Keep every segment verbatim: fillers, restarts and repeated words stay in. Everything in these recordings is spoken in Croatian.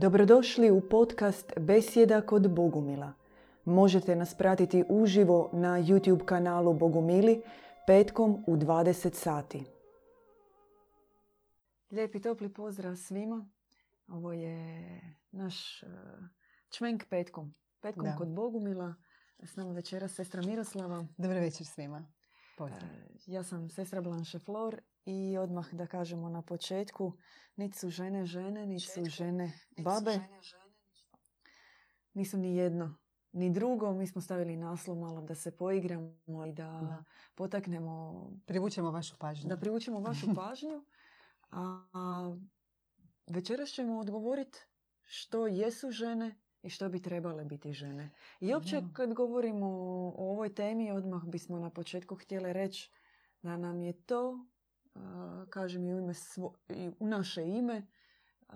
Dobrodošli u podcast Beseda kod Bogumila. Možete nas pratiti uživo na YouTube kanalu Bogumili petkom u dvadeset sati. Lijepi topli pozdrav svima. Ovo je naš čmenk petkom. Petkom da. Kod Bogumila. S nama večera sestra Miroslava. Dobar večer svima. Pozdrav. Ja sam sestra Blanche Flor. I odmah da kažemo na početku, niti su žene žene, niti su žene babe. Nisu ni jedno, ni drugo. Mi smo stavili naslov malo da se poigramo i da potaknemo... Privučemo vašu pažnju. Da privučemo vašu pažnju. A večeras ćemo odgovoriti što jesu žene i što bi trebale biti žene. I uopće kad govorimo o ovoj temi, odmah bismo na početku htjele reći da nam je to... Uh, kažem i u, ime svo, i u naše ime, uh,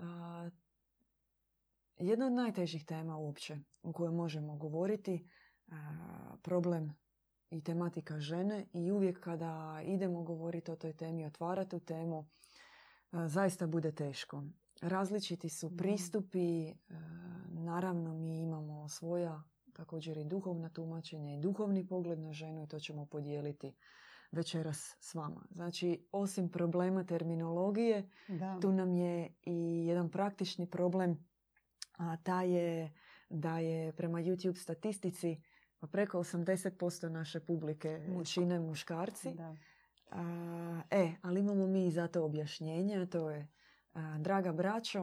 jedna od najtežih tema uopće u kojoj možemo govoriti, uh, problem i tematika žene. I uvijek kada idemo govoriti o toj temi, otvarati tu temu, uh, zaista bude teško. Različiti su pristupi, uh, naravno mi imamo svoja također i duhovna tumačenja i duhovni pogled na ženu i to ćemo podijeliti večeras s vama. Znači, osim problema terminologije, da. Tu nam je i jedan praktični problem, a taj je da je prema YouTube statistici preko osamdeset posto naše publike čine muškarci. A, e, ali imamo mi i za to objašnjenje. To je, a, draga braćo,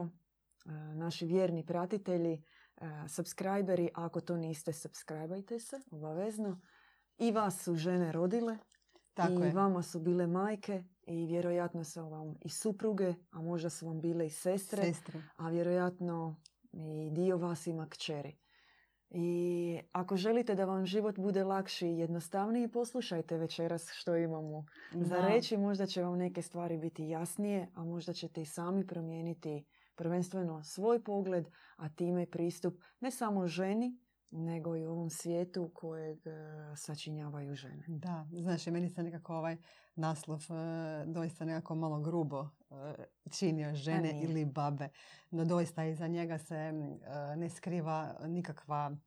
a, naši vjerni pratitelji, a, subscriberi, ako to niste, subscribajte se, obavezno. I vas su žene rodile. Tako I je. Vama su bile majke i vjerojatno su vam i supruge, a možda su vam bile i sestre, sestre. A vjerojatno i dio vas ima kćeri. I ako želite da vam život bude lakši i jednostavniji, poslušajte večeras što imamo da. za reći. Možda će vam neke stvari biti jasnije, a možda ćete i sami promijeniti prvenstveno svoj pogled, a time i pristup ne samo ženi, nego i u ovom svijetu kojeg sačinjavaju žene. Da, znaš, meni se nekako ovaj naslov doista nekako malo grubo činio, žene ili babe. No doista iza njega se ne skriva nikakva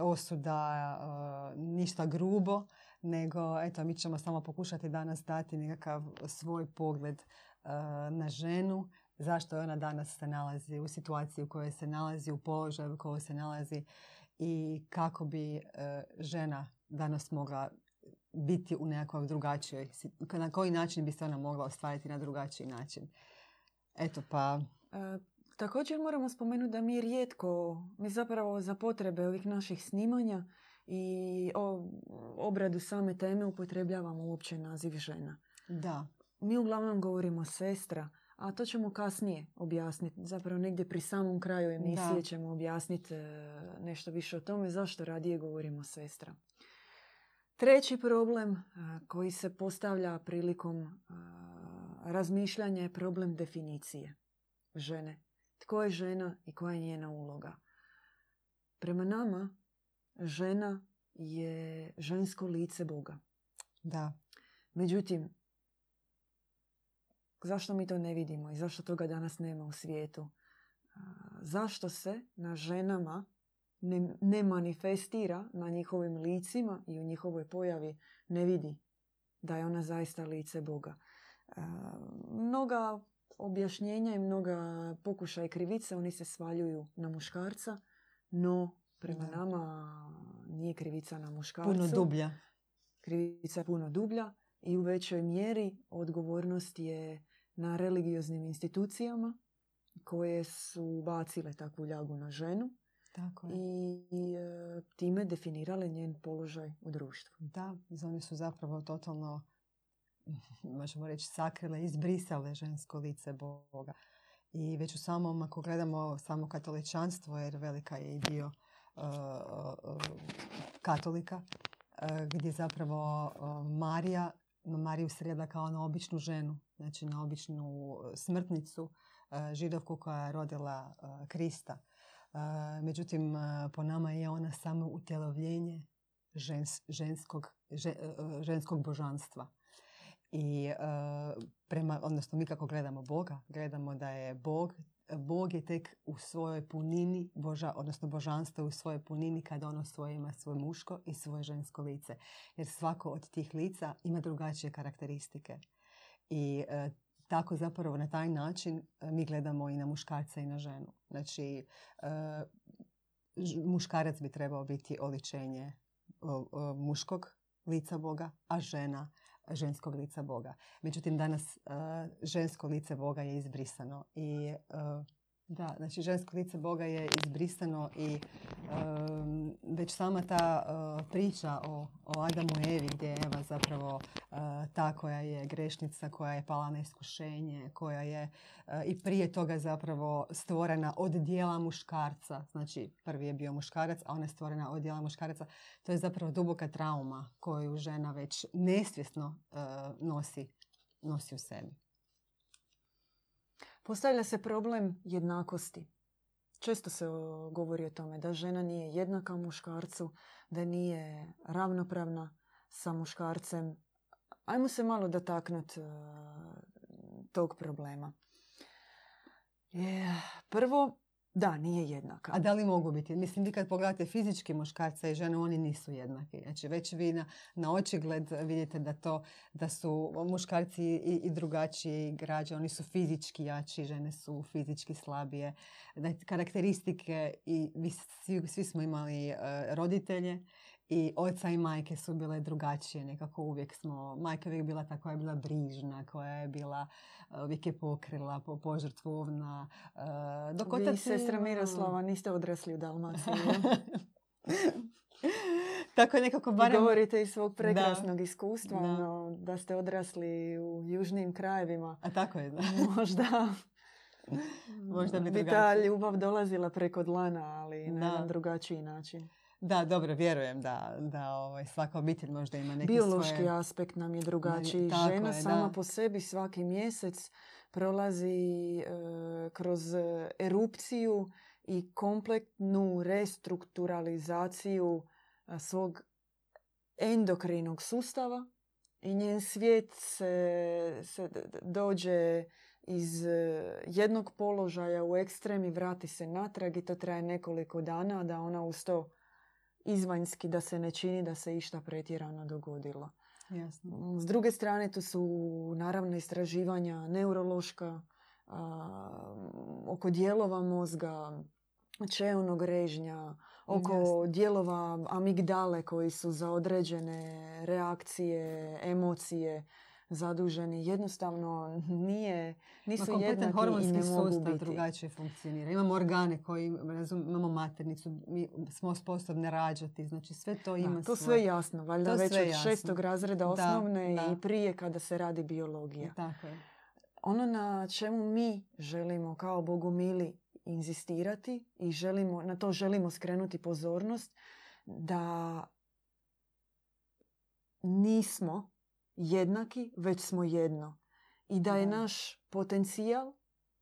osuda, ništa grubo, nego eto, mi ćemo samo pokušati danas dati nekakav svoj pogled na ženu. Zašto je ona danas se nalazi u situaciji u kojoj se nalazi, u položaju u kojoj se nalazi i kako bi e, žena danas mogla biti u nekoj drugačijoj, na koji način bi se ona mogla ostvariti na drugačiji način. Eto pa... E, također moramo spomenuti da mi rijetko, mi zapravo za potrebe ovih naših snimanja i o, obradu same teme upotrebljavamo uopće naziv žena. Da. Mi uglavnom govorimo sestra, a to ćemo kasnije objasniti. Zapravo negdje pri samom kraju emisije da. ćemo objasniti nešto više o tome zašto radije govorimo sestra. Treći problem koji se postavlja prilikom razmišljanja je problem definicije žene. Tko je žena i koja je njena uloga? Prema nama žena je žensko lice Boga. Da. Međutim, zašto mi to ne vidimo i zašto toga danas nema u svijetu? Zašto se na ženama ne, ne manifestira, na njihovim licima i u njihovoj pojavi ne vidi da je ona zaista lice Boga? Mnoga objašnjenja i mnoga pokušaja i krivice, oni se svaljuju na muškarca, no prema nama nije krivica na muškarcu. Puno dublja. Krivica je puno dublja i u većoj mjeri odgovornost je na religioznim institucijama koje su bacile takvu ljagu na ženu. Tako i, i time definirale njen položaj u društvu. Da, oni su zapravo totalno, možemo reći, sakrile, izbrisale žensko lice Boga. I već u samom, ako gledamo samo katoličanstvo, jer velika je i dio uh, uh, katolika, uh, gdje zapravo uh, Marija Mariju sreda kao na običnu ženu, znači na običnu smrtnicu, židovku koja je rodila Krista. Međutim, po nama je ona samo utjelovljenje žens, ženskog, žen, ženskog božanstva. I prema, odnosno mi kako gledamo Boga, gledamo da je Bog Bog je tek u svojoj punini, boža, odnosno božanstvo u svojoj punini kada ono svoje ima svoje muško i svoje žensko lice. Jer svako od tih lica ima drugačije karakteristike. I e, tako zapravo na taj način e, mi gledamo i na muškarca i na ženu. Znači, e, muškarac bi trebao biti oličenje o, o, muškog lica Boga, a žena ženskog lica Boga. Međutim, danas uh, žensko lice Boga je izbrisano. I, uh, da, znači, žensko lice Boga je izbrisano i um, već sama ta uh, priča o, o Adamu i Evi, gdje je Eva zapravo uh, ta koja je grešnica, koja je pala na iskušenje, koja je uh, i prije toga zapravo stvorena od dijela muškarca. Znači, prvi je bio muškarac, a ona je stvorena od dijela muškaraca. To je zapravo duboka trauma koju žena već nesvjesno uh, nosi, nosi u sebi. Postavlja se problem jednakosti. Često se govori o tome da žena nije jednaka muškarcu, da nije ravnopravna sa muškarcem. Ajmo se malo dotaknuti uh, tog problema. Yeah. Prvo, da, nije jednaka. A da li mogu biti? Mislim, vi kad pogledate fizički muškarca i ženu, oni nisu jednaki. Znači, već vi na, na očigled vidite da, to, da su muškarci i, i drugačiji igrači. Oni su fizički jači, žene su fizički slabije. Karakteristike i vi, svi, svi smo imali uh, roditelje i oca i majke su bile drugačije. Nekako uvijek smo, majka uvijek bila ta koja je bila brižna, koja je bila, uvijek je pokrila, po, požrtvovna. Uh, dok vi, otac... Sestra Miroslava, niste odrasli u Dalmaciji. Tako je nekako barem... Govorite iz svog prekrasnog da. Iskustva, da. No, da ste odrasli u južnim krajevima. A tako je, da. Možda... Možda bi, bi ta ljubav dolazila preko dlana, ali na jedan drugačiji način. Da, dobro, vjerujem da, da ovaj, svaka obitelj možda ima neki biološki svoje... aspekt nam je drugačiji. Tako Žena je, sama po sebi svaki mjesec prolazi uh, kroz erupciju i kompletnu restrukturalizaciju uh, svog endokrinog sustava i njen svijet se, se dođe iz jednog položaja u ekstrem i vrati se natrag i to traje nekoliko dana da ona uz to izvanjski da se ne čini da se išta pretjerano dogodilo. Jasno. S druge strane, tu su naravno istraživanja neurološka a, oko dijelova mozga, čeonog režnja, oko Jasno. Dijelova amigdale koji su za određene reakcije, emocije zaduženi. Jednostavno nije, nisu Ma, jednaki i ne mogu biti. Drugačije funkcionira. Imamo organe koji, razum, imamo maternicu, mi smo sposobne rađati. Znači sve to ima da, to sve je jasno, valjda već od jasno. šestog razreda osnovne da, da. i prije kada se radi biologija. Tako je. Ono na čemu mi želimo kao Bogumili inzistirati i želimo, na to želimo skrenuti pozornost da nismo jednaki, već smo jedno. I da je naš potencijal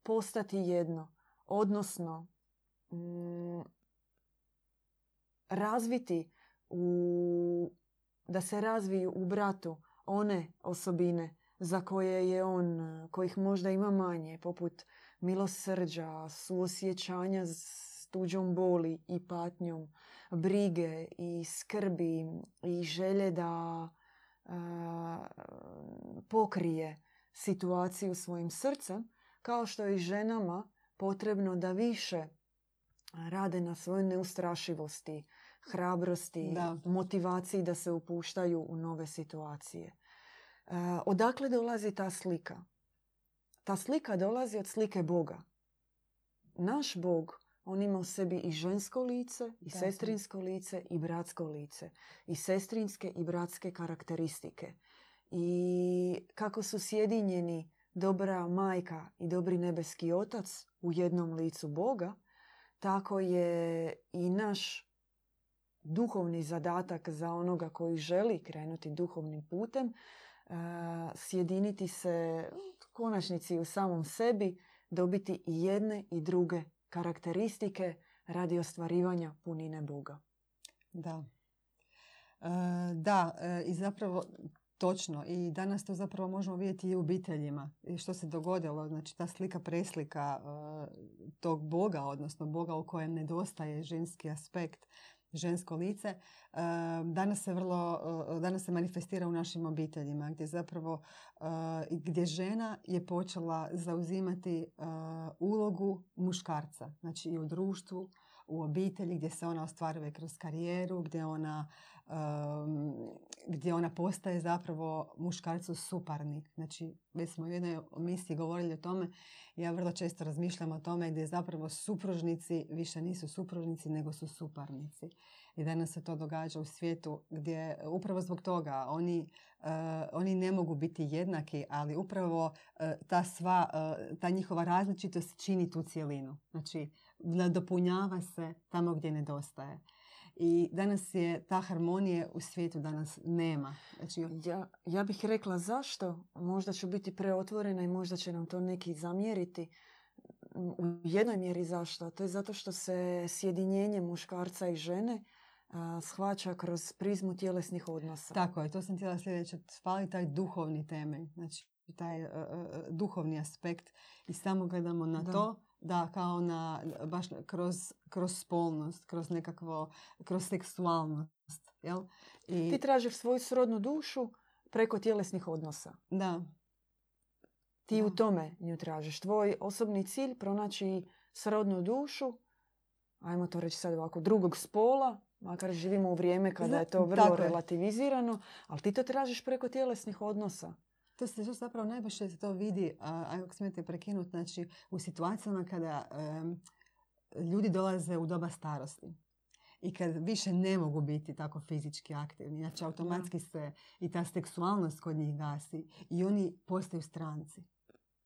postati jedno. Odnosno, m, razviti u, da se razviju u bratu one osobine za koje je on, kojih možda ima manje, poput milosrđa, suosjećanja s tuđom boli i patnjom, brige i skrbi i želje da pokrije situaciju svojim srcem, kao što je i ženama potrebno da više rade na svojoj neustrašivosti, hrabrosti, da. motivaciji da se upuštaju u nove situacije. Odakle dolazi ta slika? Ta slika dolazi od slike Boga. Naš Bog, on ima u sebi i žensko lice, i da, sestrinsko lice, i bratsko lice. I sestrinske i bratske karakteristike. I kako su sjedinjeni dobra majka i dobri nebeski otac u jednom licu Boga, tako je i naš duhovni zadatak za onoga koji želi krenuti duhovnim putem, sjediniti se u konačnici u samom sebi, dobiti i jedne i druge karakteristike radi ostvarivanja punine Boga. Da, e, da e, i zapravo Točno, i danas to zapravo možemo vidjeti i u obiteljima. I što se dogodilo, znači ta slika preslika uh, tog Boga, odnosno Boga u kojem nedostaje ženski aspekt, žensko lice, uh, danas se vrlo, uh, danas se manifestira u našim obiteljima, gdje zapravo uh, gdje žena je počela zauzimati uh, ulogu muškarca, znači i u društvu, u obitelji, gdje se ona ostvaruje kroz karijeru, gdje ona, um, gdje ona postaje zapravo muškarcu suparnik. Znači, već smo u jednoj emisiji govorili o tome, ja vrlo često razmišljam o tome gdje zapravo supružnici više nisu supružnici, nego su suparnici. I danas se to događa u svijetu gdje upravo zbog toga oni, uh, oni ne mogu biti jednaki, ali upravo uh, ta, sva, uh, ta njihova različitost čini tu cjelinu. Znači, nadopunjava se tamo gdje nedostaje. I danas je ta harmonija u svijetu danas nema. Znači... Ja, ja bih rekla zašto. Možda ću biti preotvorena i možda će nam to neki zamjeriti. U jednoj mjeri zašto. To je zato što se sjedinjenje muškarca i žene a, shvaća kroz prizmu tjelesnih odnosa. Tako je, to sam htjela sljedeće. Spali taj duhovni temelj. Znači taj uh, duhovni aspekt i samo gledamo na da. to. Da, kao na, baš kroz, kroz spolnost, kroz nekakvo, kroz seksualnost, jel? I... Ti tražiš svoju srodnu dušu preko tjelesnih odnosa. Da. Ti da. u tome nju tražiš. Tvoj osobni cilj pronaći srodnu dušu, ajmo to reći sad ovako, drugog spola, makar živimo u vrijeme kada je to vrlo Tako relativizirano, je. ali ti to tražiš preko tjelesnih odnosa. To se zapravo najviše se to vidi, ako smijete prekinuti, znači u situacijama kada um, ljudi dolaze u doba starosti i kad više ne mogu biti tako fizički aktivni. Znači automatski se i ta seksualnost kod njih gasi i oni postaju stranci.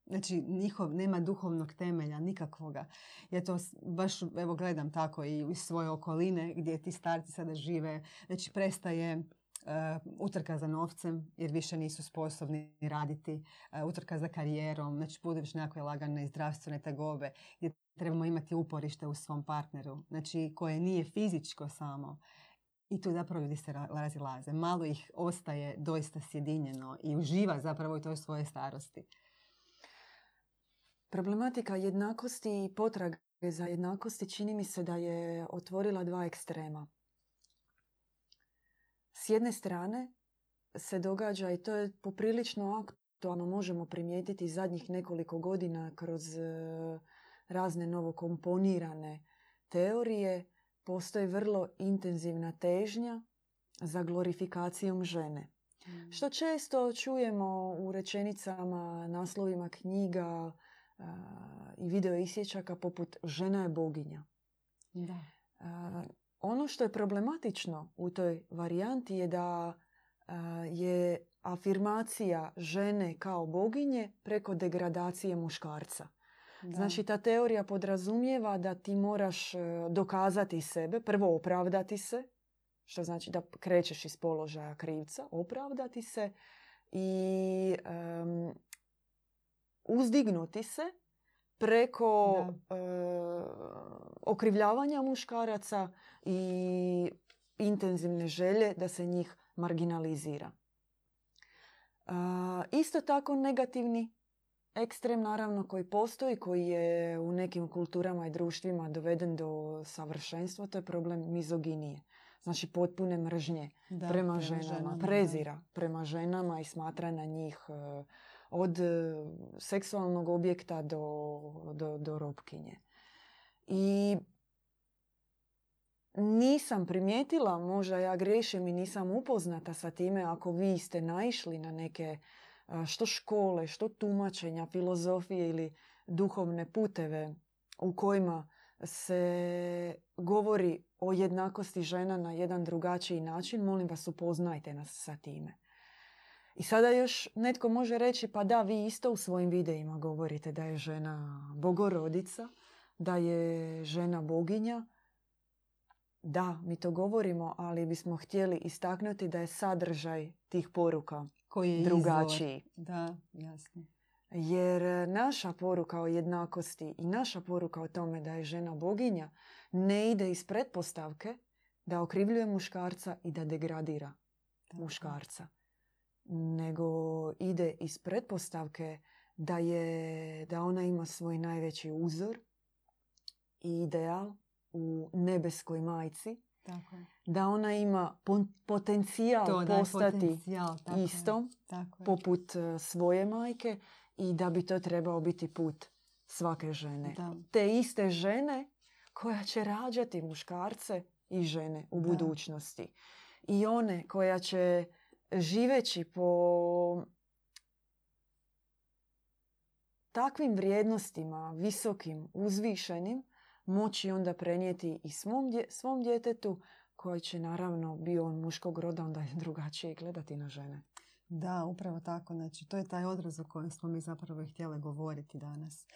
Znači njihov, nema duhovnog temelja nikakvoga. Ja to baš evo, gledam tako i iz svoje okoline gdje ti starci sada žive. Znači prestaje... Uh, utrka za novcem jer više nisu sposobni raditi, uh, utrka za karijerom, znači budu više nekakve lagane zdravstvene tegobe gdje trebamo imati uporište u svom partneru, znači koje nije fizičko samo. I tu zapravo ljudi se razilaze. Malo ih ostaje doista sjedinjeno i uživa zapravo i toj svoje starosti. Problematika jednakosti i potrage za jednakosti čini mi se da je otvorila dva ekstrema. S jedne strane se događa, i to je poprilično aktualno, možemo primijetiti zadnjih nekoliko godina kroz razne novokomponirane teorije, postoji vrlo intenzivna težnja za glorifikacijom žene. Što često čujemo u rečenicama, naslovima knjiga i video isječaka poput žena je boginja. Da. A, Ono što je problematično u toj varijanti je da je afirmacija žene kao boginje preko degradacije muškarca. Da. Znači ta teorija podrazumijeva da ti moraš dokazati sebe, prvo opravdati se, što znači da krećeš iz položaja krivca, opravdati se i um, uzdignuti se preko e, okrivljavanja muškaraca i intenzivne želje da se njih marginalizira. E, isto tako negativni ekstrem, naravno, koji postoji, koji je u nekim kulturama i društvima doveden do savršenstva, to je problem mizoginije. Znači potpune mržnje da, prema, prema ženama, ženama, prezira da. prema ženama i smatra na njih e, od seksualnog objekta do, do, do robkinje. I nisam primijetila, možda ja griješim i nisam upoznata sa time, ako vi ste naišli na neke što škole, što tumačenja, filozofije ili duhovne puteve u kojima se govori o jednakosti žena na jedan drugačiji način, molim vas upoznajte nas sa time. I sada još netko može reći, pa da, vi isto u svojim videima govorite da je žena bogorodica, da je žena boginja. Da, mi to govorimo, ali bismo htjeli istaknuti da je sadržaj tih poruka koji je drugačiji. Izvor. Da, jasno. Jer naša poruka o jednakosti i naša poruka o tome da je žena boginja ne ide iz pretpostavke da okrivljuje muškarca i da degradira Tako. muškarca. nego ide iz pretpostavke da je, da ona ima svoj najveći uzor i ideal u nebeskoj majci. Tako je. Da ona ima potencijal to, postati potencijal, tako istom, tako poput svoje majke i da bi to trebao biti put svake žene. Da. Te iste žene koja će rađati muškarce i žene u da. budućnosti. I one koja će živeći po takvim vrijednostima, visokim, uzvišenim, moći onda prenijeti i svom, dje, svom djetetu, koji će naravno, bio on muškog roda, onda je drugačije gledati na žene. Da, upravo tako. Znači, to je taj odraz o kojem smo mi zapravo htjele govoriti danas.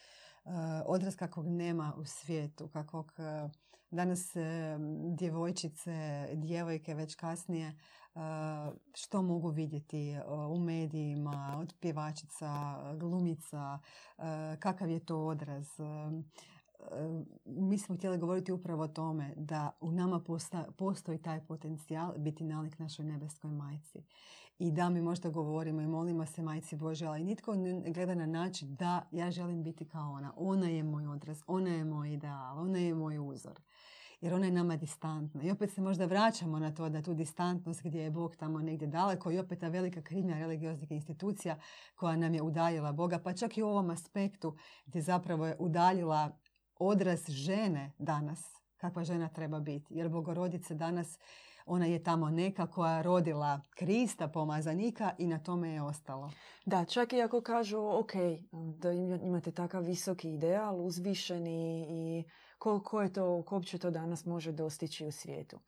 Uh, odraz kakvog nema u svijetu, kakvog uh, danas uh, djevojčice, djevojke već kasnije, uh, što mogu vidjeti uh, u medijima, od pjevačica, glumica, uh, kakav je to odraz. Uh, Mi smo htjeli govoriti upravo o tome da u nama posta, postoji taj potencijal biti nalik našoj nebeskoj majci. I da mi možda govorimo i molimo se majci Bože, ali nitko ne gleda na način da ja želim biti kao ona. Ona je moj odraz, ona je moj ideal, ona je moj uzor. Jer ona je nama distantna. I opet se možda vraćamo na to da tu distantnost gdje je Bog tamo negdje daleko i opet ta velika krivnja religioznih institucija koja nam je udaljila Boga. Pa čak i u ovom aspektu gdje zapravo je udaljila odraz žene danas, kakva žena treba biti. Jer Bogorodice danas, ona je tamo neka koja rodila Krista, pomazanika i na tome je ostalo. Da, čak i ako kažu, ok, da imate takav visoki ideal, uzvišeni i ko, ko je to, ko uopće to danas može dostići u svijetu.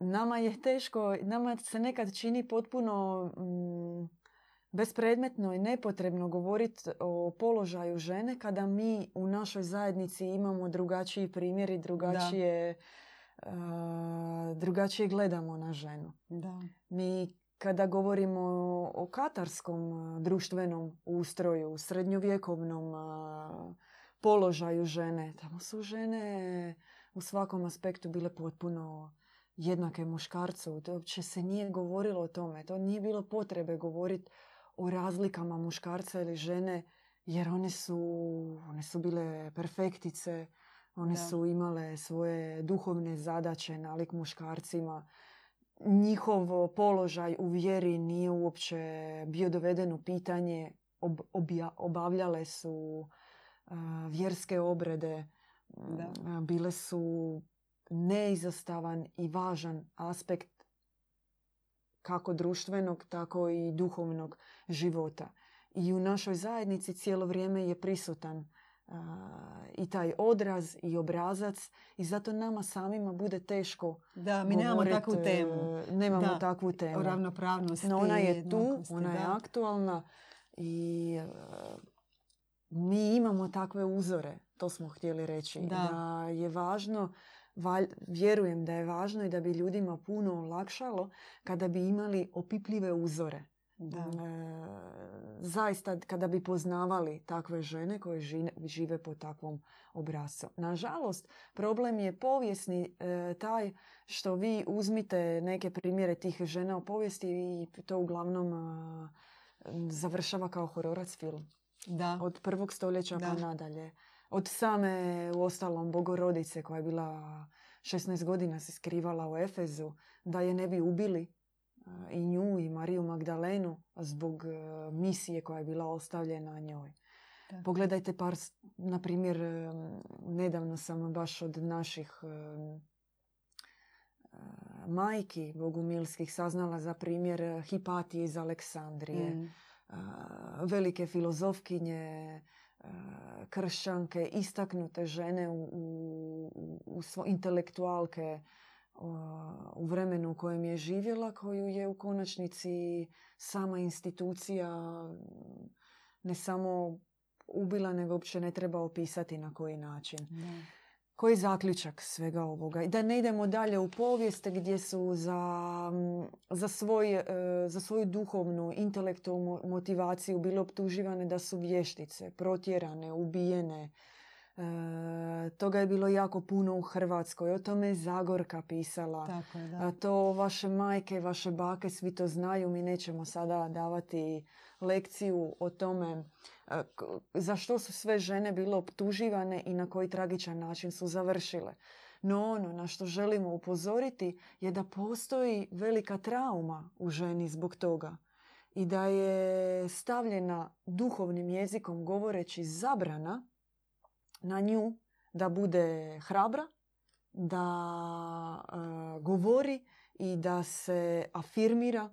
Nama je teško, nama se nekad čini potpuno Mm, bespredmetno i nepotrebno govoriti o položaju žene kada mi u našoj zajednici imamo drugačiji primjeri, drugačije, uh, drugačije gledamo na ženu. Da. Mi kada govorimo o katarskom društvenom ustroju, srednjovjekovnom uh, položaju žene, tamo su žene u svakom aspektu bile potpuno jednake muškarcu. To uopće se nije govorilo o tome. To nije bilo potrebe govoriti o razlikama muškarca ili žene, jer one su, one su bile perfektice, one da. su imale svoje duhovne zadaće nalik muškarcima. Njihov položaj u vjeri nije uopće bio doveden u pitanje. Ob, obja, obavljale su uh, vjerske obrede, da. bile su neizostavan i važan aspekt kako društvenog, tako i duhovnog života. I u našoj zajednici cijelo vrijeme je prisutan uh, i taj odraz i obrazac i zato nama samima bude teško da, mi nemamo govorit, takvu temu. Nemamo da, takvu temu. O ravnopravnosti. No, ona je tu, ona je da. aktualna i uh, mi imamo takve uzore, to smo htjeli reći. Da, da je važno Valj, vjerujem da je važno i da bi ljudima puno olakšalo kada bi imali opipljive uzore. Da. E, zaista kada bi poznavali takve žene koje žine, žive po takvom obrascu. Nažalost, problem je povijesni e, taj što vi uzmite neke primjere tih žena u povijesti i to uglavnom a, završava kao hororac film. Da. Od prvog stoljeća da. pa nadalje. Od same, uostalom, Bogorodice koja je bila šesnaest godina se skrivala u Efezu, da je ne bi ubili i nju i Mariju Magdalenu zbog misije koja je bila ostavljena njoj. Da. Pogledajte par, na primjer, nedavno sam baš od naših majki bogumilskih saznala za primjer Hipatije iz Aleksandrije, mm. velike filozofkinje, kršćanke, istaknute žene, u, u, u svo, intelektualke u, u vremenu u kojem je živjela, koju je u konačnici sama institucija ne samo ubila, nego uopće ne treba opisati na koji način. Ne. Koji je zaključak svega ovoga? I da ne idemo dalje u povijest gdje su za, za, svoj, za svoju duhovnu, intelektualnu motivaciju bile optuživane da su vještice, protjerane, ubijene, E, toga je bilo jako puno u Hrvatskoj. O tome je Zagorka pisala. Tako je, da. A to vaše majke, vaše bake, svi to znaju. Mi nećemo sada davati lekciju o tome za što su sve žene bile optuživane i na koji tragičan način su završile. No ono na što želimo upozoriti je da postoji velika trauma u ženi zbog toga i da je stavljena duhovnim jezikom govoreći zabrana na nju da bude hrabra, da e, govori i da se afirmira e,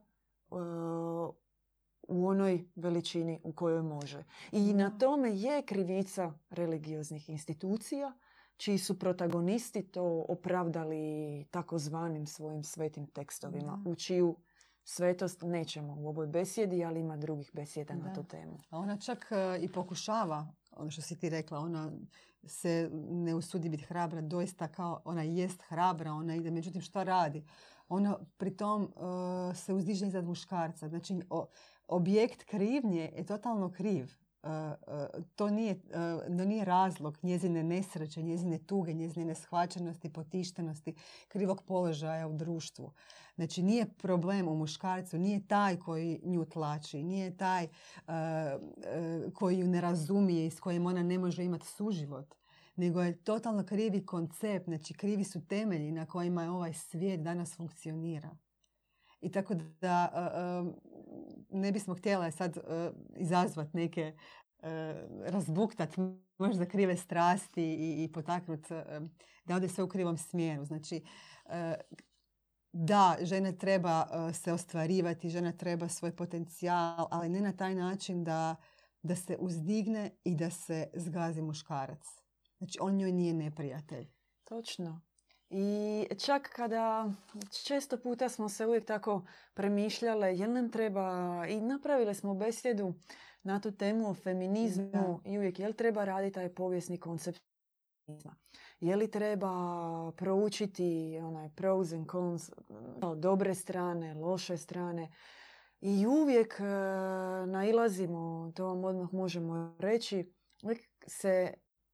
u onoj veličini u kojoj može. I na tome je krivica religioznih institucija, čiji su protagonisti to opravdali takozvanim svojim svetim tekstovima, u čiju svetost nećemo u ovoj besjedi, ali ima drugih besjeda da. Na tu temu. A ona čak i pokušava, ono što si ti rekla, ona se ne usudi biti hrabra, doista kao ona jest hrabra, ona ide, međutim što radi? Ona pritom uh, se uzdiže iznad muškarca. Znači, o, objekt krivnje je totalno kriv. Uh, uh, to nije, uh, no nije razlog njezine nesreće, njezine tuge, njezine neshvaćenosti, potištenosti, krivog položaja u društvu. Znači, nije problem u muškarcu, nije taj koji nju tlači, nije taj uh, uh, koji ju ne razumije i s kojim ona ne može imati suživot, nego je totalno krivi koncept, znači krivi su temelji na kojima je ovaj svijet danas funkcionira. I tako da uh, uh, ne bismo htjela sad uh, izazvati neke, uh, razbuktati možda krive strasti i, i potaknuti uh, da ode sve u krivom smjeru. Znači, uh, da, žena treba uh, se ostvarivati, žena treba svoj potencijal, ali ne na taj način da, da se uzdigne i da se zgazi muškarac. Znači, on njoj nije neprijatelj. Točno. I čak kada često puta smo se uvijek tako premišljale jel nam treba, i napravile smo besjedu na tu temu o feminizmu i uvijek jel treba raditi taj povijesni koncept feminizma. Je li treba proučiti onaj pros and cons, dobre strane, loše strane. I uvijek e, nailazimo, to vam odmah možemo reći, uvijek se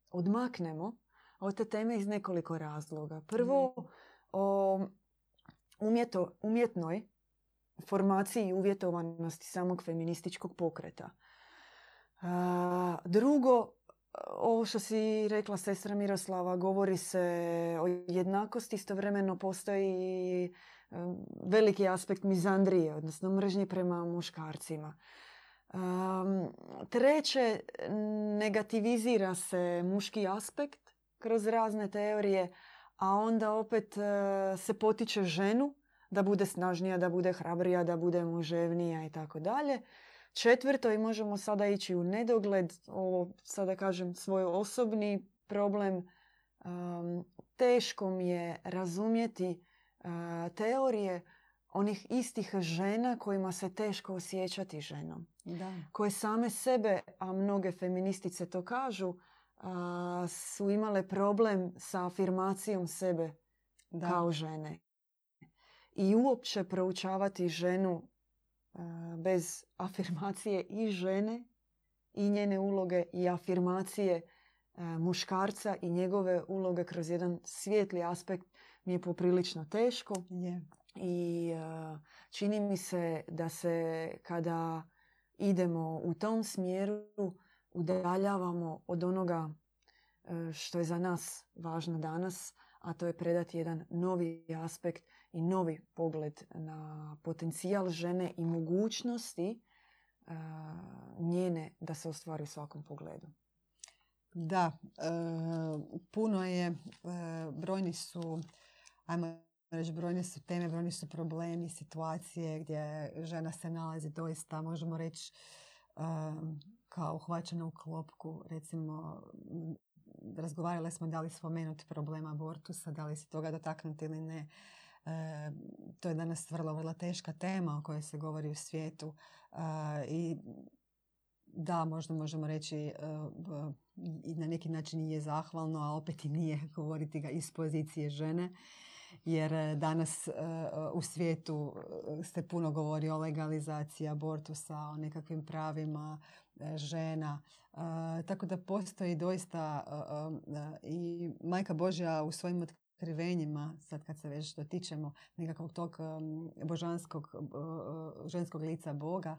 odmaknemo od te teme iz nekoliko razloga. Prvo, o umjeto, umjetnoj formaciji i uvjetovanosti samog feminističkog pokreta. A, drugo, ovo što si rekla sestra Miroslava, govori se o jednakosti, istovremeno postoji veliki aspekt mizandrije, odnosno mržnje prema muškarcima. A, treće, negativizira se muški aspekt kroz razne teorije, a onda opet e, se potiče ženu da bude snažnija, da bude hrabrija, da bude muževnija i tako dalje. Četvrto, i možemo sada ići u nedogled, ovo sada kažem svoj osobni problem, e, teško mi je razumjeti e, teorije onih istih žena kojima se teško osjećati ženom. Da. Koje same sebe, a mnoge feministice to kažu, Uh, su imale problem sa afirmacijom sebe da. Kao žene. I uopće proučavati ženu uh, bez afirmacije i žene i njene uloge i afirmacije uh, muškarca i njegove uloge kroz jedan svijetli aspekt mi je poprilično teško. Yeah. I uh, čini mi se da se kada idemo u tom smjeru udaljavamo od onoga što je za nas važno danas, a to je predati jedan novi aspekt i novi pogled na potencijal žene i mogućnosti njene da se ostvari u svakom pogledu. Da, e, puno je, e, brojni su, ajmo reći, brojne su teme, brojni su problemi, situacije gdje žena se nalazi doista, možemo reći, e, kao uhvaćena u klopku, recimo razgovarale smo da li spomenuti problem abortusa, da li se toga dotaknuti ili ne. E, to je danas vrlo, vrlo teška tema o kojoj se govori u svijetu. E, I da, možda možemo reći e, i na neki način je zahvalno, a opet i nije govoriti ga iz pozicije žene. jer danas u svijetu se puno govori o legalizaciji abortusa, o nekakvim pravima žena. Tako da postoji doista i Majka Božja u svojim otkrivanjima, krivenjima, sad kad se već dotičemo nekakvog tog božanskog, ženskog lica Boga,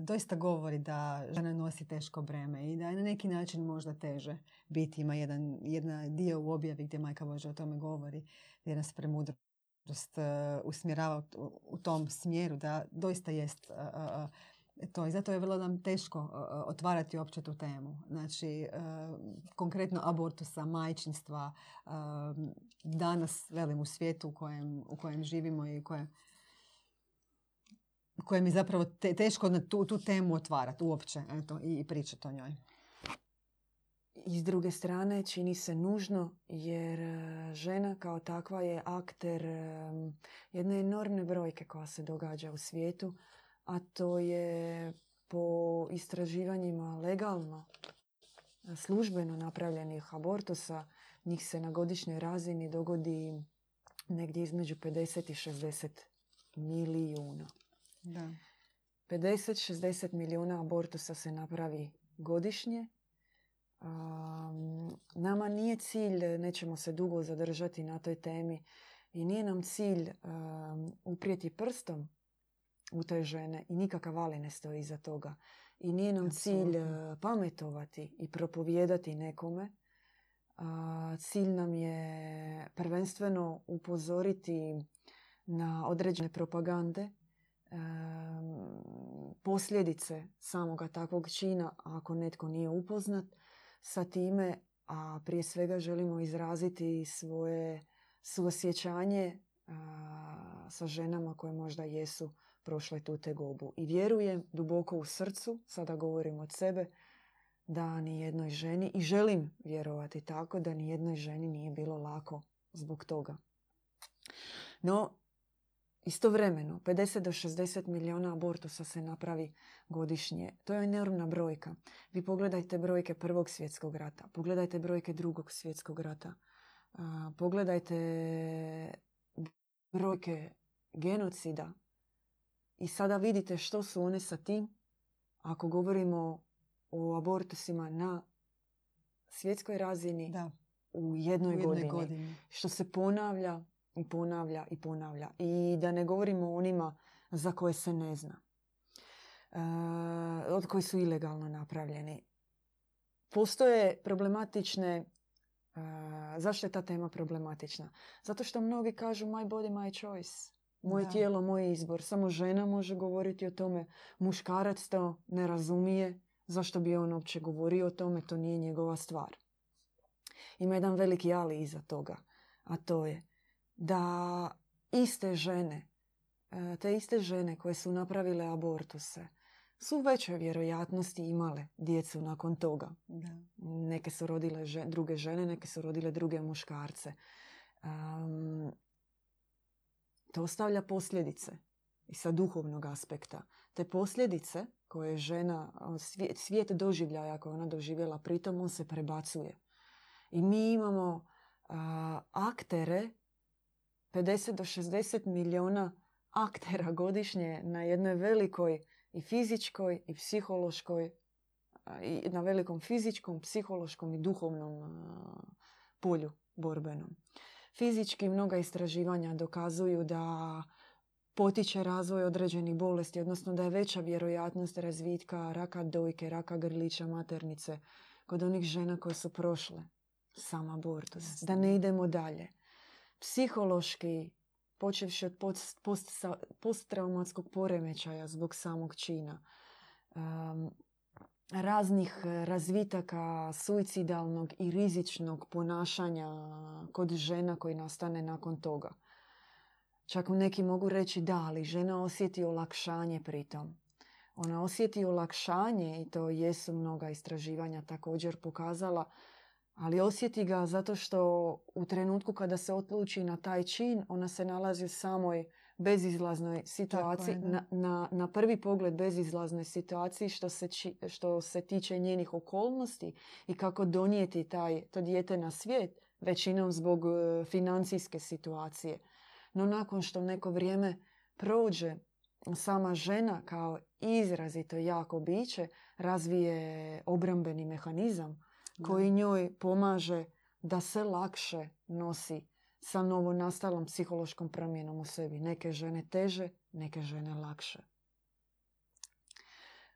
doista govori da žena nosi teško breme i da je na neki način možda teže biti. Ima jedan jedna dio u objavi gdje Majka Božja o tome govori, gdje nas premudro usmjerava u tom smjeru da doista jest to. I zato je vrlo nam teško otvarati uopće tu temu. Znači, konkretno abortusa, majčinstva, danas, velim, u svijetu u kojem, u kojem živimo i koje, kojem je zapravo te, teško tu, tu temu otvarati uopće, eto, i, i pričati o njoj. I s druge strane čini se nužno jer žena kao takva je akter jedne enormne brojke koja se događa u svijetu, a to je po istraživanjima legalno, službeno napravljenih abortusa. Njih se na godišnjoj razini dogodi negdje između pedeset i šezdeset milijuna. Da. pedeset šezdeset milijuna abortusa se napravi godišnje. Um, nama nije cilj, nećemo se dugo zadržati na toj temi, i nije nam cilj um, uprijeti prstom u te žene i nikakav ali ne stoji iza toga. I nije nam Absolutno. Cilj pametovati i propovijedati nekome. Cilj nam je prvenstveno upozoriti na određene propagande, posljedice samoga takvog čina ako netko nije upoznat sa time, a prije svega želimo izraziti svoje suosjećanje sa ženama koje možda jesu prošle tu tegobu. I vjerujem duboko u srcu, sada govorim od sebe, da ni jednoj ženi, i želim vjerovati tako, da ni jednoj ženi nije bilo lako zbog toga. No, istovremeno, pedeset do šezdeset milijuna abortusa se napravi godišnje. To je enormna brojka. Vi pogledajte brojke Prvog svjetskog rata, pogledajte brojke Drugog svjetskog rata, pogledajte brojke genocida, i sada vidite što su one sa tim ako govorimo o abortusima na svjetskoj razini da. u jednoj, u jednoj godini. godini. Što se ponavlja i ponavlja i ponavlja. I da ne govorimo o onima za koje se ne zna. E, od koji su ilegalno napravljeni. Postoje problematične... E, zašto je ta tema problematična? Zato što mnogi kažu my body, my choice. Moje da. tijelo, moj izbor. Samo žena može govoriti o tome. Muškarac to ne razumije. Zašto bi on uopće govorio o tome? To nije njegova stvar. Ima jedan veliki ali iza toga. A to je da iste žene, te iste žene koje su napravile abortuse, su u većoj vjerojatnosti imale djecu nakon toga. Da. Neke su rodile žene, druge žene, neke su rodile druge muškarce. Um, To ostavlja posljedice i sa duhovnog aspekta. Te posljedice koje žena, svijet, svijet doživljaja koje ona doživjela pritom, on se prebacuje. I mi imamo a, aktere, pedeset do šezdeset milijuna aktera godišnje na jednoj velikoj i fizičkoj i psihološkoj, a, i na velikom fizičkom, psihološkom i duhovnom a, polju borbenom. Fizički mnoga istraživanja dokazuju da potiče razvoj određenih bolesti, odnosno da je veća vjerojatnost razvitka raka dojke, raka grlića, maternice kod onih žena koje su prošle sam abortus. Yes. Da ne idemo dalje. Psihološki, počevši od post, post, posttraumatskog poremećaja zbog samog čina, um, raznih razvitaka suicidalnog i rizičnog ponašanja kod žena koji nastane nakon toga. Čak neki mogu reći da, ali žena osjeti olakšanje pritom. Ona osjeti olakšanje, i to jesu mnoga istraživanja također pokazala, ali osjeti ga zato što u trenutku kada se odluči na taj čin, ona se nalazi u samoj bezizlaznoj situaciji, na, na, na prvi pogled bezizlaznoj situaciji što se, či, što se tiče njenih okolnosti i kako donijeti taj, to dijete na svijet, većinom zbog financijske situacije. No nakon što neko vrijeme prođe, sama žena kao izrazito jako biće razvije obrambeni mehanizam koji njoj pomaže da se lakše nosi sa novonastalom psihološkom promjenom u sebi. Neke žene teže, neke žene lakše.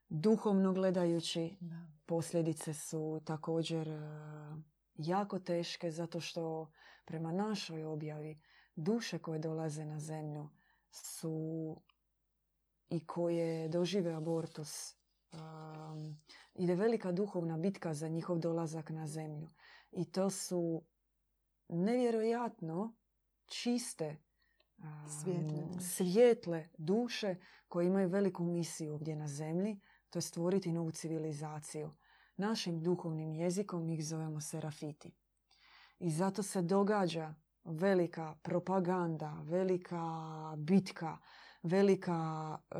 Duhovno gledajući, da, posljedice su također jako teške, zato što prema našoj objavi duše koje dolaze na zemlju su i koje dožive abortus, um, ide velika duhovna bitka za njihov dolazak na zemlju. I to su nevjerojatno čiste, um, svijetle. svijetle duše koje imaju veliku misiju ovdje na zemlji, to je stvoriti novu civilizaciju. Našim duhovnim jezikom ih zovemo serafiti. I zato se događa velika propaganda, velika bitka, velika e,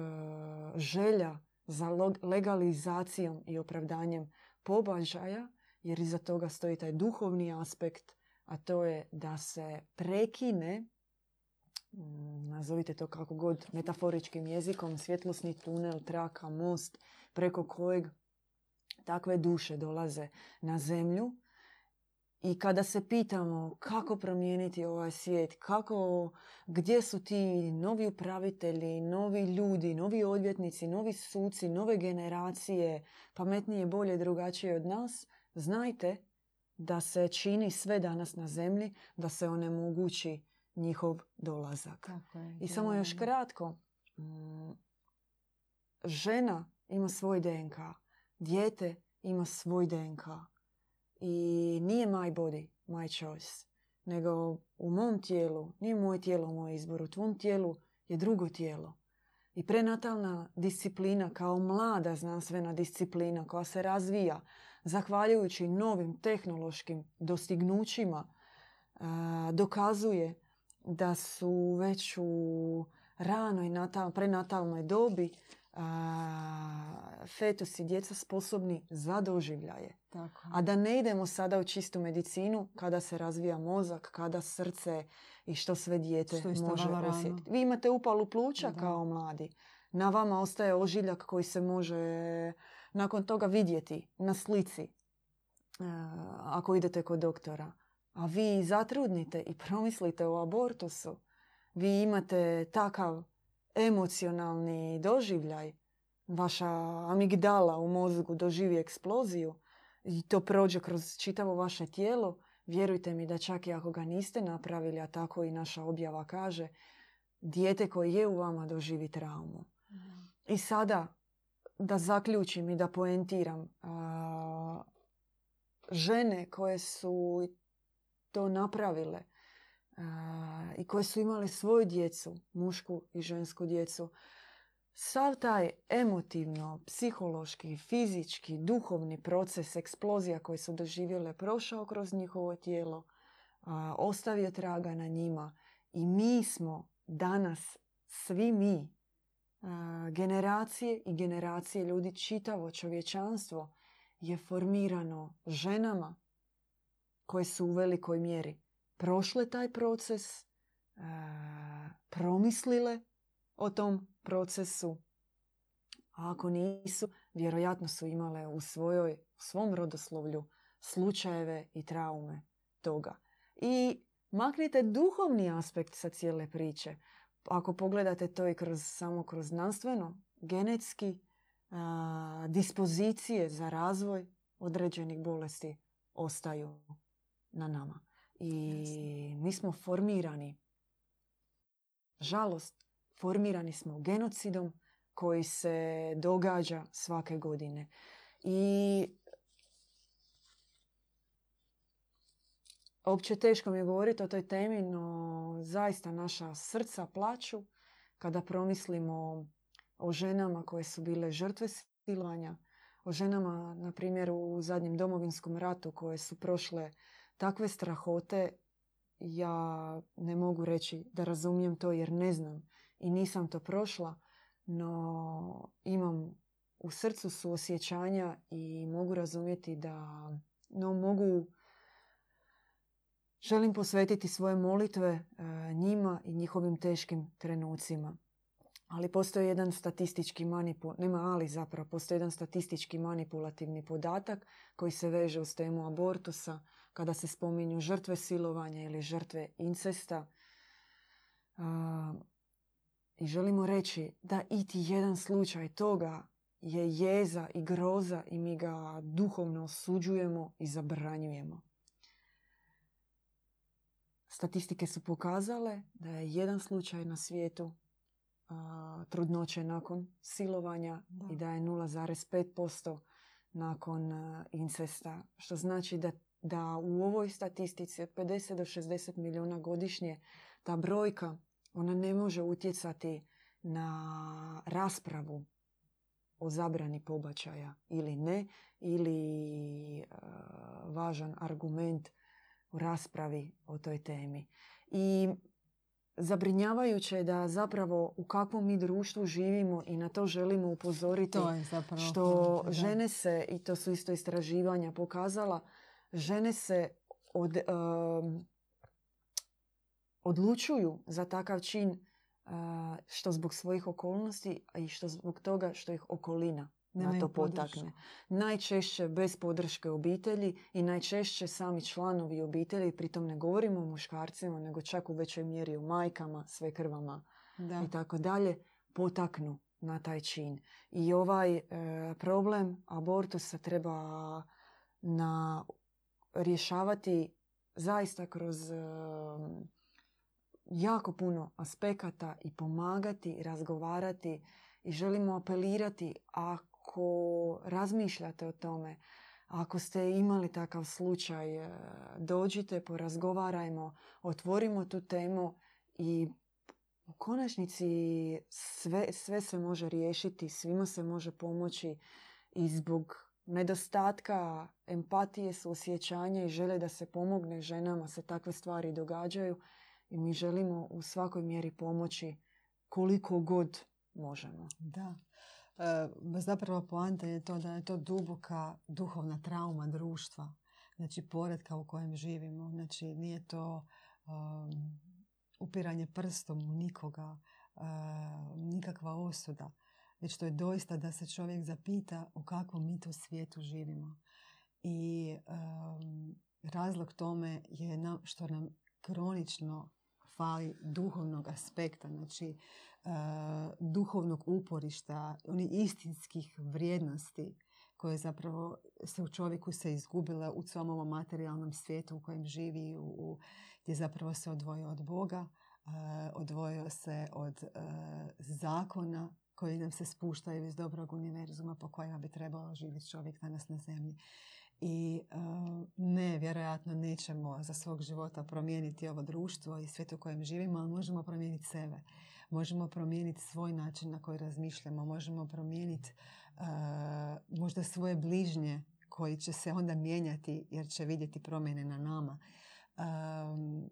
želja za log- legalizacijom i opravdanjem pobačaja, jer iza toga stoji taj duhovni aspekt, a to je da se prekine, m, nazovite to kako god, metaforičkim jezikom, svjetlosni tunel, traka, most, preko kojeg takve duše dolaze na zemlju. I kada se pitamo kako promijeniti ovaj svijet, kako, gdje su ti novi upravitelji, novi ljudi, novi odvjetnici, novi suci, nove generacije, pametnije, bolje, drugačije od nas, znajte da se čini sve danas na zemlji da se onemogući njihov dolazak. Okay. I samo još kratko, žena ima svoj D N K, dijete ima svoj D N K. I nije my body, my choice, nego u mom tijelu, nije moje tijelo moj izbor, u tvom tijelu je drugo tijelo. I prenatalna disciplina kao mlada znanstvena disciplina koja se razvija zahvaljujući novim tehnološkim dostignućima dokazuje da su već u ranoj natal, prenatalnoj dobi fetusi, djeca sposobni za doživljaje. Tako. A da ne idemo sada u čistu medicinu kada se razvija mozak, kada srce i što sve dijete što može osjetiti. Vi imate upalu pluća, da, kao mladi. Na vama ostaje ožiljak koji se može nakon toga vidjeti na slici ako idete kod doktora. A vi zatrudnite i promislite o abortusu. Vi imate takav emocionalni doživljaj, vaša amigdala u mozgu doživi eksploziju i to prođe kroz čitavo vaše tijelo. Vjerujte mi da čak i ako ga niste napravili, a tako i naša objava kaže, dijete koje je u vama doživi traumu. I sada da zaključim i da poentiram, a, žene koje su to napravile i koje su imale svoju djecu, mušku i žensku djecu, sav taj emotivno, psihološki, fizički, duhovni proces eksplozija koji su doživjele prošao kroz njihovo tijelo, ostavio traga na njima. I mi smo danas, svi mi, generacije i generacije ljudi, čitavo čovječanstvo je formirano ženama koje su u velikoj mjeri prošle taj proces, promislile o tom procesu, a ako nisu, vjerojatno su imale u svojoj, u svom rodoslovlju slučajeve i traume toga. I maknite duhovni aspekt sa cijele priče. Ako pogledate to i kroz, samo kroz znanstveno, genetski, a, dispozicije za razvoj određenih bolesti ostaju na nama. I mi smo formirani, žalost, formirani smo genocidom koji se događa svake godine. I opće teško mi je govoriti o toj temi, no zaista naša srca plaču kada promislimo o ženama koje su bile žrtve silovanja, o ženama, na primjer, u zadnjem domovinskom ratu koje su prošle takve strahote. Ja ne mogu reći da razumijem to jer ne znam i nisam to prošla, no imam u srcu suosjećanja i mogu razumjeti da, no mogu Želim posvetiti svoje molitve njima i njihovim teškim trenucima. Ali postoji jedan statistički manipulativni, nema ali zapravo, postoji jedan statistički manipulativni podatak koji se veže uz temu abortusa kada se spominju žrtve silovanja ili žrtve incesta. I želimo reći da iti jedan slučaj toga je jeza i groza i mi ga duhovno osuđujemo i zabranjujemo. Statistike su pokazale da je jedan slučaj na svijetu a, trudnoće nakon silovanja da. I da je nula zarez pet posto nakon a, incesta. Što znači da, da u ovoj statistici od pedeset do šezdeset milijuna godišnje ta brojka ona ne može utjecati na raspravu o zabrani pobačaja ili ne, ili a, važan argument u raspravi o toj temi. I zabrinjavajuće je da zapravo u kakvom mi društvu živimo i na to želimo upozoriti, to je zapravo što žene se, i to su isto istraživanja pokazala, žene se od, um, odlučuju za takav čin uh, što zbog svojih okolnosti i što zbog toga što ih okolina ne, na to potakne. Najčešće bez podrške obitelji i najčešće sami članovi obitelji, pritom ne govorimo o muškarcima, nego čak u većoj mjeri o majkama, svekrvama i tako dalje, potaknu na taj čin. I ovaj e, problem abortusa treba na, rješavati zaista kroz e, jako puno aspekata i pomagati, razgovarati i želimo apelirati ako Ako razmišljate o tome, ako ste imali takav slučaj, dođite, porazgovarajmo, otvorimo tu temu i u konačnici sve, sve se može riješiti, svima se može pomoći i zbog nedostatka empatije, suosjećanja i želje da se pomogne ženama se takve stvari događaju i mi želimo u svakoj mjeri pomoći koliko god možemo. Da. Zapravo poanta je to da je to duboka duhovna trauma društva, znači poretka u kojem živimo. Znači nije to um, upiranje prstom u nikoga, um, nikakva osuda, već to je doista da se čovjek zapita u kakvom mi to svijetu živimo. I um, razlog tome je nam, što nam kronično fali duhovnog aspekta, znači uh, duhovnog uporišta, onih istinskih vrijednosti koje zapravo se u čovjeku se izgubile u svom ovom materijalnom svijetu u kojem živi, u, u, gdje zapravo se odvojio od Boga, uh, odvojio se od uh, zakona koji nam se spuštaju iz dobrog univerzuma po kojima bi trebalo živjeti čovjek danas na zemlji. I uh, ne, vjerojatno nećemo za svog života promijeniti ovo društvo i svijet u kojem živimo, ali možemo promijeniti sebe. Možemo promijeniti svoj način na koji razmišljamo. Možemo promijeniti uh, možda svoje bližnje koji će se onda mijenjati jer će vidjeti promjene na nama. Um,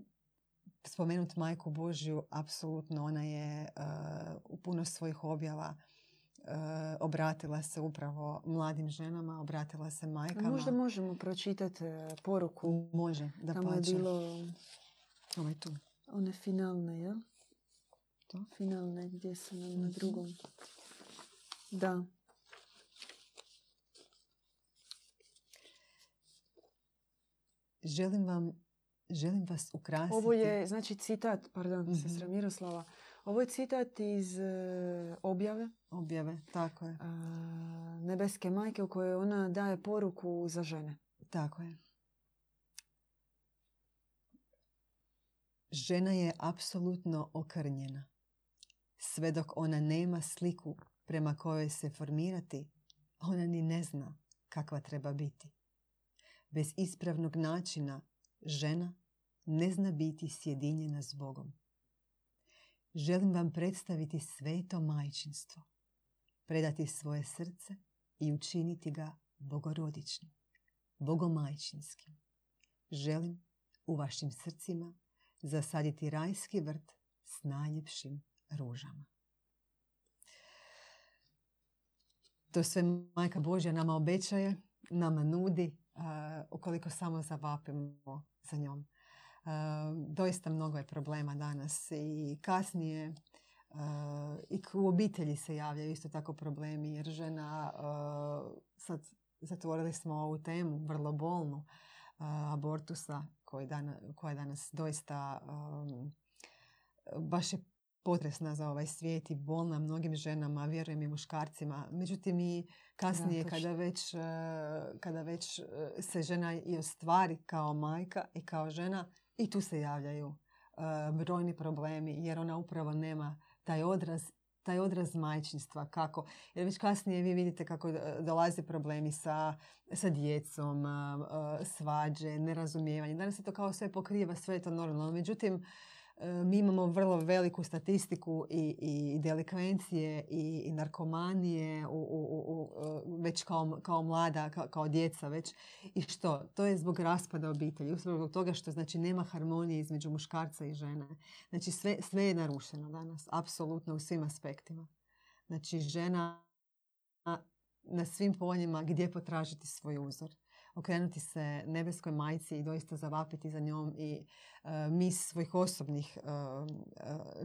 spomenuti Majku Božju, apsolutno ona je uh, u puno svojih objava obratila se upravo mladim ženama, obratila se majkama. Možda možemo pročitati poruku. Može, da tamo pače. Je bilo ovo je tu. One finalne, jel? To? Finalne, gdje su nam na drugom. Da. Želim vam, želim vas ukrasiti. Ovo je, znači, citat, pardon, mm-hmm. Sestra Miroslava. Ovo je citat iz objave. Objave, tako je. Nebeske majke u kojoj ona daje poruku za žene. Tako je. Žena je apsolutno okrnjena. Sve dok ona nema sliku prema kojoj se formirati, ona ni ne zna kakva treba biti. Bez ispravnog načina žena ne zna biti sjedinjena s Bogom. Želim vam predstaviti sveto majčinstvo, predati svoje srce i učiniti ga bogorodičnim, bogomajčinskim. Želim u vašim srcima zasaditi rajski vrt s najljepšim ružama. To sve Majka Božja nama obećaje, nama nudi, uh, ukoliko samo zavapimo za njom. Doista mnogo je problema danas i kasnije i u obitelji se javljaju isto tako problemi jer žena, sad zatvorili smo ovu temu, vrlo bolnu, abortusa koji danas, koja danas doista baš je potresna za ovaj svijet i bolna mnogim ženama, vjerujem i muškarcima. Međutim i kasnije ja, kada, već, kada već se žena i ostvari kao majka i kao žena i tu se javljaju brojni problemi jer ona upravo nema taj odraz, taj odraz majčinstva. Kako? Jer već kasnije vi vidite kako dolaze problemi sa, sa djecom, svađe, nerazumijevanje. Danas se to kao sve pokriva, sve je to normalno. Međutim, mi imamo vrlo veliku statistiku i, i delikvencije i, i narkomanije u, u, u, već kao, kao mlada, kao, kao djeca već. I što? To je zbog raspada obitelji. Upravo zbog toga što znači nema harmonije između muškarca i žene. Znači sve, sve je narušeno danas. Apsolutno u svim aspektima. Znači žena na svim poljima gdje potražiti svoj uzor. Okrenuti se nebeskoj majci i doista zavapiti za njom i uh, mi svojih osobnih uh, uh,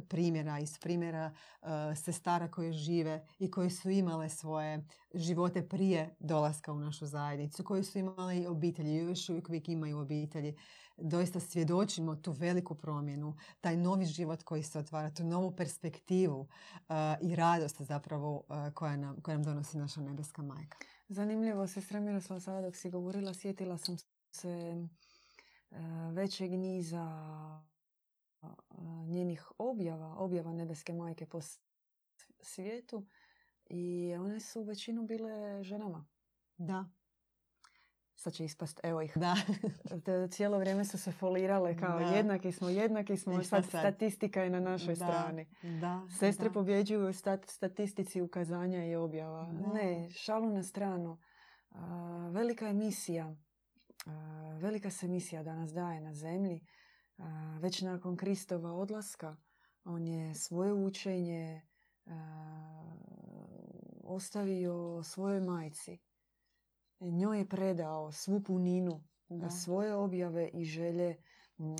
primjera, iz primjera uh, sestara koje žive i koje su imale svoje živote prije dolaska u našu zajednicu, koje su imale i obitelji i još uvijek imaju obitelji. Doista svjedočimo tu veliku promjenu, taj novi život koji se otvara, tu novu perspektivu uh, i radost zapravo uh, koja nam, koja nam donosi naša nebeska majka. Zanimljivo, sestra Miroslava, sada dok si govorila, sjetila sam se e, većeg niza a, njenih objava, objava nebeske majke po svijetu i one su većinu bile ženama. Da. Sad će ispast, evo ih. Da. Cijelo vrijeme su se folirale kao da. jednaki smo, jednaki smo. Sad, sad statistika je na našoj da. strani. Da. Sestre da. pobjeđuju stat, statistici ukazanja i objava. Da. Ne, šalu na stranu. A, velika je misija. A, velika se misija danas daje na zemlji. A, već nakon Kristova odlaska on je svoje učenje a, ostavio svojoj majci. Njoj je predao svu puninu da. svoje objave i želje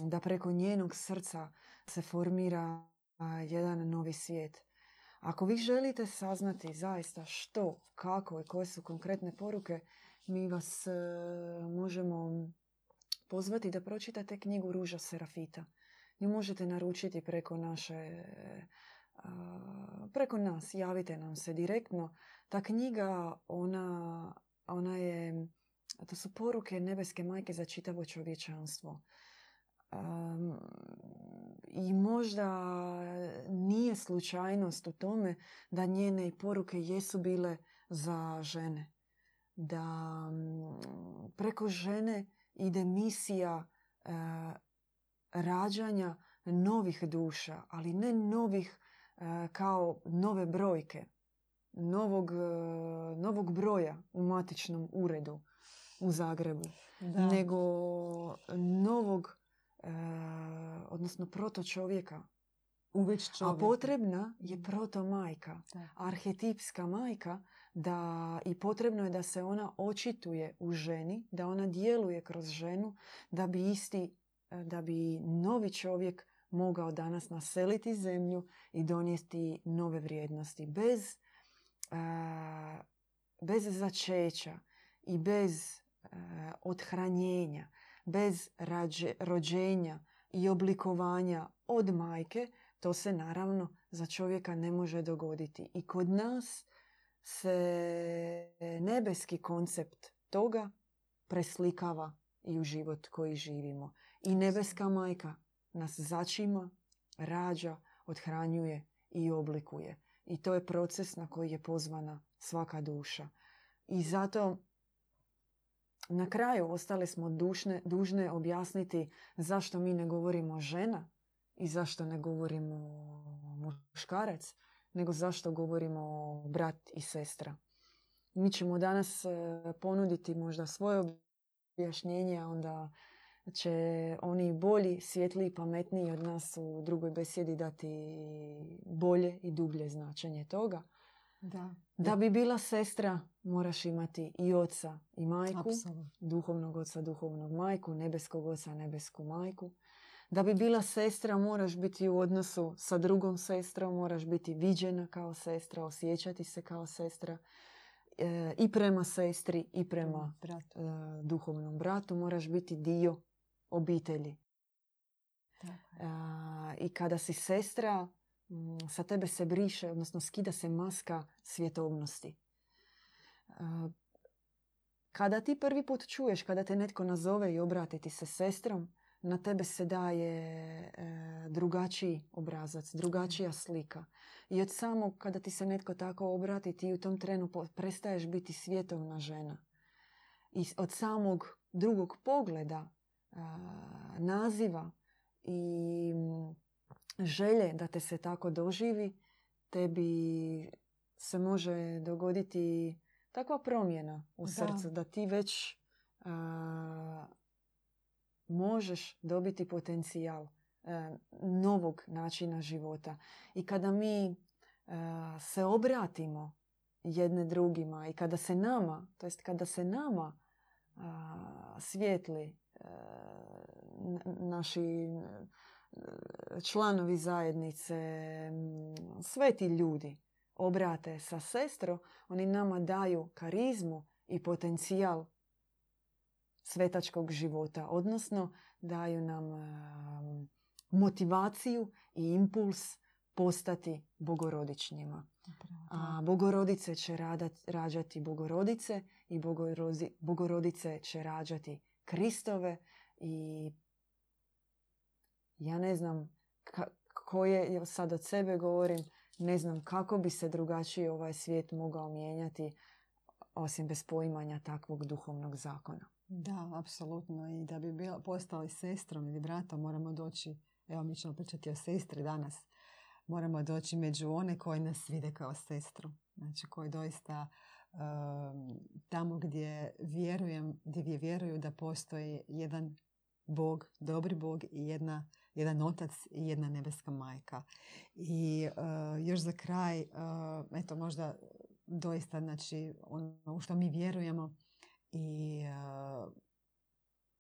da preko njenog srca se formira jedan novi svijet. Ako vi želite saznati zaista što, kako i koje su konkretne poruke, mi vas e, možemo pozvati da pročitate knjigu Ruža Serafita. Nju možete naručiti preko naše... E, a, preko nas, javite nam se direktno. Ta knjiga, ona... Ona je, to su poruke nebeske majke za čitavo čovječanstvo. Um, I možda nije slučajnost u tome da njene poruke jesu bile za žene. Da um, preko žene ide misija uh, rađanja novih duša, ali ne novih uh, kao nove brojke. Novog, novog broja u matičnom uredu u Zagrebu, da. nego novog, e, odnosno protočovjeka. Uveć čovjeka. A potrebna je protomajka, da. arhetipska majka da, i potrebno je da se ona očituje u ženi, da ona djeluje kroz ženu, da bi, isti, da bi novi čovjek mogao danas naseliti zemlju i donijeti nove vrijednosti bez Uh, bez začeća i bez uh, othranjenja, bez rađe, rođenja i oblikovanja od majke, to se naravno za čovjeka ne može dogoditi. I kod nas se nebeski koncept toga preslikava i u život koji živimo. I nebeska majka nas začima, rađa, othranjuje i oblikuje. I to je proces na koji je pozvana svaka duša. I zato na kraju ostali smo dušne, dužne objasniti zašto mi ne govorimo žena i zašto ne govorimo muškarac, nego zašto govorimo brat i sestra. Mi ćemo danas ponuditi možda svoje objašnjenje, a onda će oni bolji, svjetliji, pametniji od nas u drugoj besjedi dati bolje i dublje značenje toga. Da, da bi bila sestra, moraš imati i oca i majku. Apsolutno. Duhovnog oca, duhovnog majku, nebeskog oca, nebesku majku. Da bi bila sestra moraš biti u odnosu sa drugom sestrom, moraš biti viđena kao sestra, osjećati se kao sestra e, i prema sestri i prema bratu. E, duhovnom bratu. Moraš biti dio obitelji. Tako. E, I kada si sestra, m, sa tebe se briše, odnosno skida se maska svjetovnosti. E, Kada ti prvi put čuješ, kada te netko nazove i obrati ti se sestrom, na tebe se daje e, drugačiji obrazac, drugačija slika. I od samog kada ti se netko tako obrati, ti u tom trenu prestaješ biti svjetovna žena. I od samog drugog pogleda, a, naziva i želje da te se tako doživi, tebi se može dogoditi takva promjena u srcu da, da ti već a, možeš dobiti potencijal a, novog načina života. I kada mi a, se obratimo jedne drugima i kada se nama, to jest kada se nama a, svijetli a, naši članovi zajednice, sve ti ljudi obrate sa sestro, oni nama daju karizmu i potencijal svetačkog života. Odnosno, daju nam motivaciju i impuls postati bogorodičnjima. A bogorodice će rađati bogorodice i bogorodice će rađati Kristove. I ja ne znam koje, sad od sebe govorim, ne znam kako bi se drugačije ovaj svijet mogao mijenjati osim bez poimanja takvog duhovnog zakona. Da, apsolutno. I da bi bila, postali sestrom ili bratom, moramo doći, evo mi ćemo pričati o sestri danas, moramo doći među one koji nas vide kao sestru. Znači koji doista um, tamo gdje, vjerujem, gdje vjeruju da postoji jedan Bog, dobri Bog i jedna jedan otac i jedna nebeska majka. I uh, još za kraj, uh, eto možda doista, znači ono u što mi vjerujemo i uh,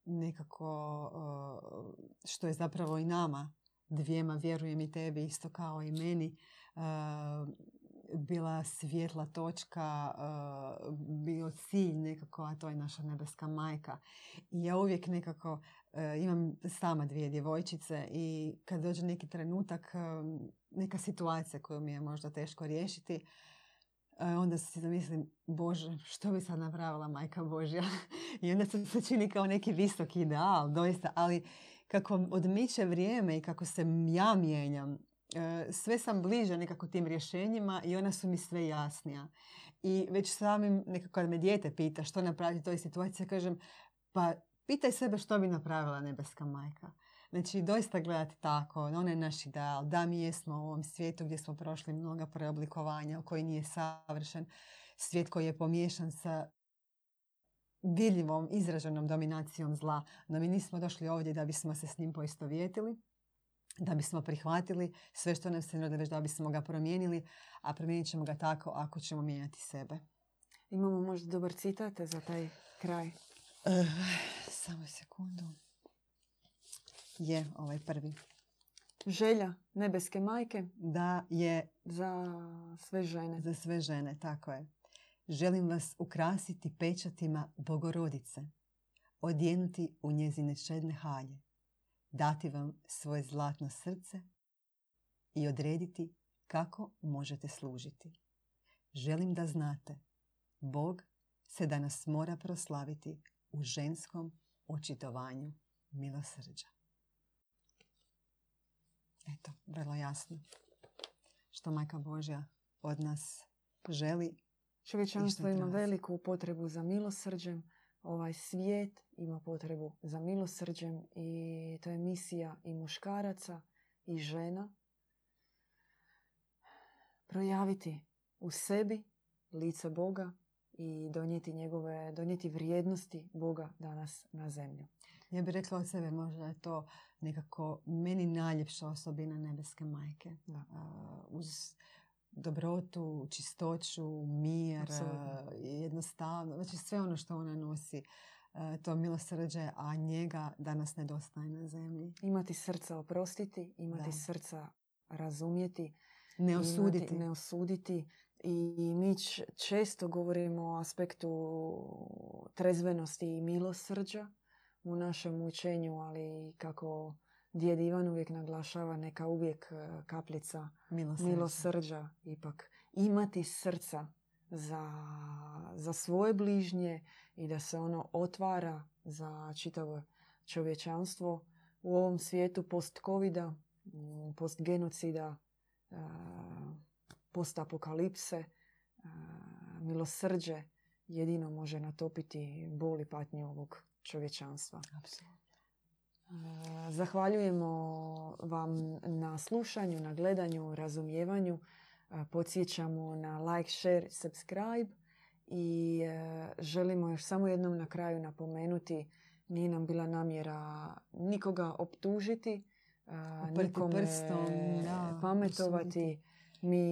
nekako uh, što je zapravo i nama dvijema, vjerujem i tebi isto kao i meni, uh, bila svjetla točka, uh, bio cilj nekako, a to je naša nebeska majka. I ja uvijek nekako uh, imam sama dvije djevojčice i kad dođe neki trenutak, um, neka situacija koju mi je možda teško riješiti, uh, onda si zamislim, Bože, što bi sad napravila majka Božja? I onda se čini kao neki visoki ideal, doista, ali kako odmiče vrijeme i kako se ja mijenjam, sve sam bliža nekako tim rješenjima i ona su mi sve jasnija. I već samim, nekako kad me dijete pita što napraviti u toj situaciji, kažem, pa pitaj sebe što bi napravila nebeska majka. Znači, doista gledati tako, ona je naš ideal, da mi jesmo u ovom svijetu gdje smo prošli mnoga preoblikovanja, koji nije savršen, svijet koji je pomiješan sa vidljivom, izraženom dominacijom zla, no mi nismo došli ovdje da bismo se s njim poistovjetili, da bismo prihvatili sve što nam se nudi, već da bismo ga promijenili, a promijenit ćemo ga tako ako ćemo mijenjati sebe. Imamo možda dobar citat za taj kraj. E, samo sekundu. Je ovaj prvi. Želja nebeske majke da je za sve žene. Za sve žene, tako je. Želim vas ukrasiti pečatima Bogorodice, odjenuti u njezine šedne halje, dati vam svoje zlatno srce i odrediti kako možete služiti. Želim da znate, Bog se danas mora proslaviti u ženskom očitovanju milosrđa. Eto, vrlo jasno što Majka Božja od nas želi. Čovječanstvo ima veliku potrebu za milosrđem. Ovaj svijet ima potrebu za milosrđem i to je misija i muškaraca i žena. Projaviti u sebi lice Boga i donijeti njegove, donijeti vrijednosti Boga danas na zemlju. Ja bih rekla od sebe, možda je to nekako meni najljepša osobina nebeske majke. Da. Uh, uz dobrotu, čistoću, mir, Absolutno. Jednostavno, znači sve ono što ona nosi. to milosrđe, a njega danas nedostaje na zemlji. Imati srca oprostiti, imati da. srca razumjeti, ne osuditi. Imati, ne osuditi. I mi često govorimo o aspektu trezvenosti i milosrđa u našem učenju, ali kako Djed Ivan uvijek naglašava, neka uvijek kapljica milosrđa, milosrđa ipak. Imati srca za, za svoje bližnje i da se ono otvara za čitavo čovječanstvo u ovom svijetu post-covida, post-genocida, post-apokalipse. Milosrđe jedino može natopiti bol i patnju ovog čovječanstva. Apsolutno. Zahvaljujemo vam na slušanju, na gledanju, razumijevanju. Podsjećamo na like, share, subscribe i želimo još samo jednom na kraju napomenuti, nije nam bila namjera nikoga optužiti, oprti nikome prstom, da, pametovati. Mi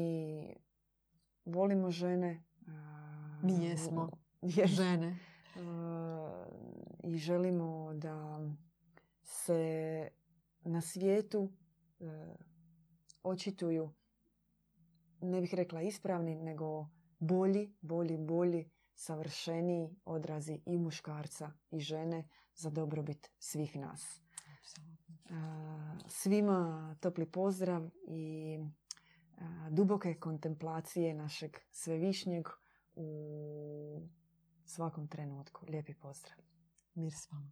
volimo žene. Mi jesmo je, žene. I želimo da se na svijetu e, očituju, ne bih rekla ispravni, nego bolji, bolji, bolji, savršeniji odrazi i muškarca i žene za dobrobit svih nas. E, svima topli pozdrav i e, duboke kontemplacije našeg svevišnjeg u svakom trenutku. Lijepi pozdrav. Mir s vama.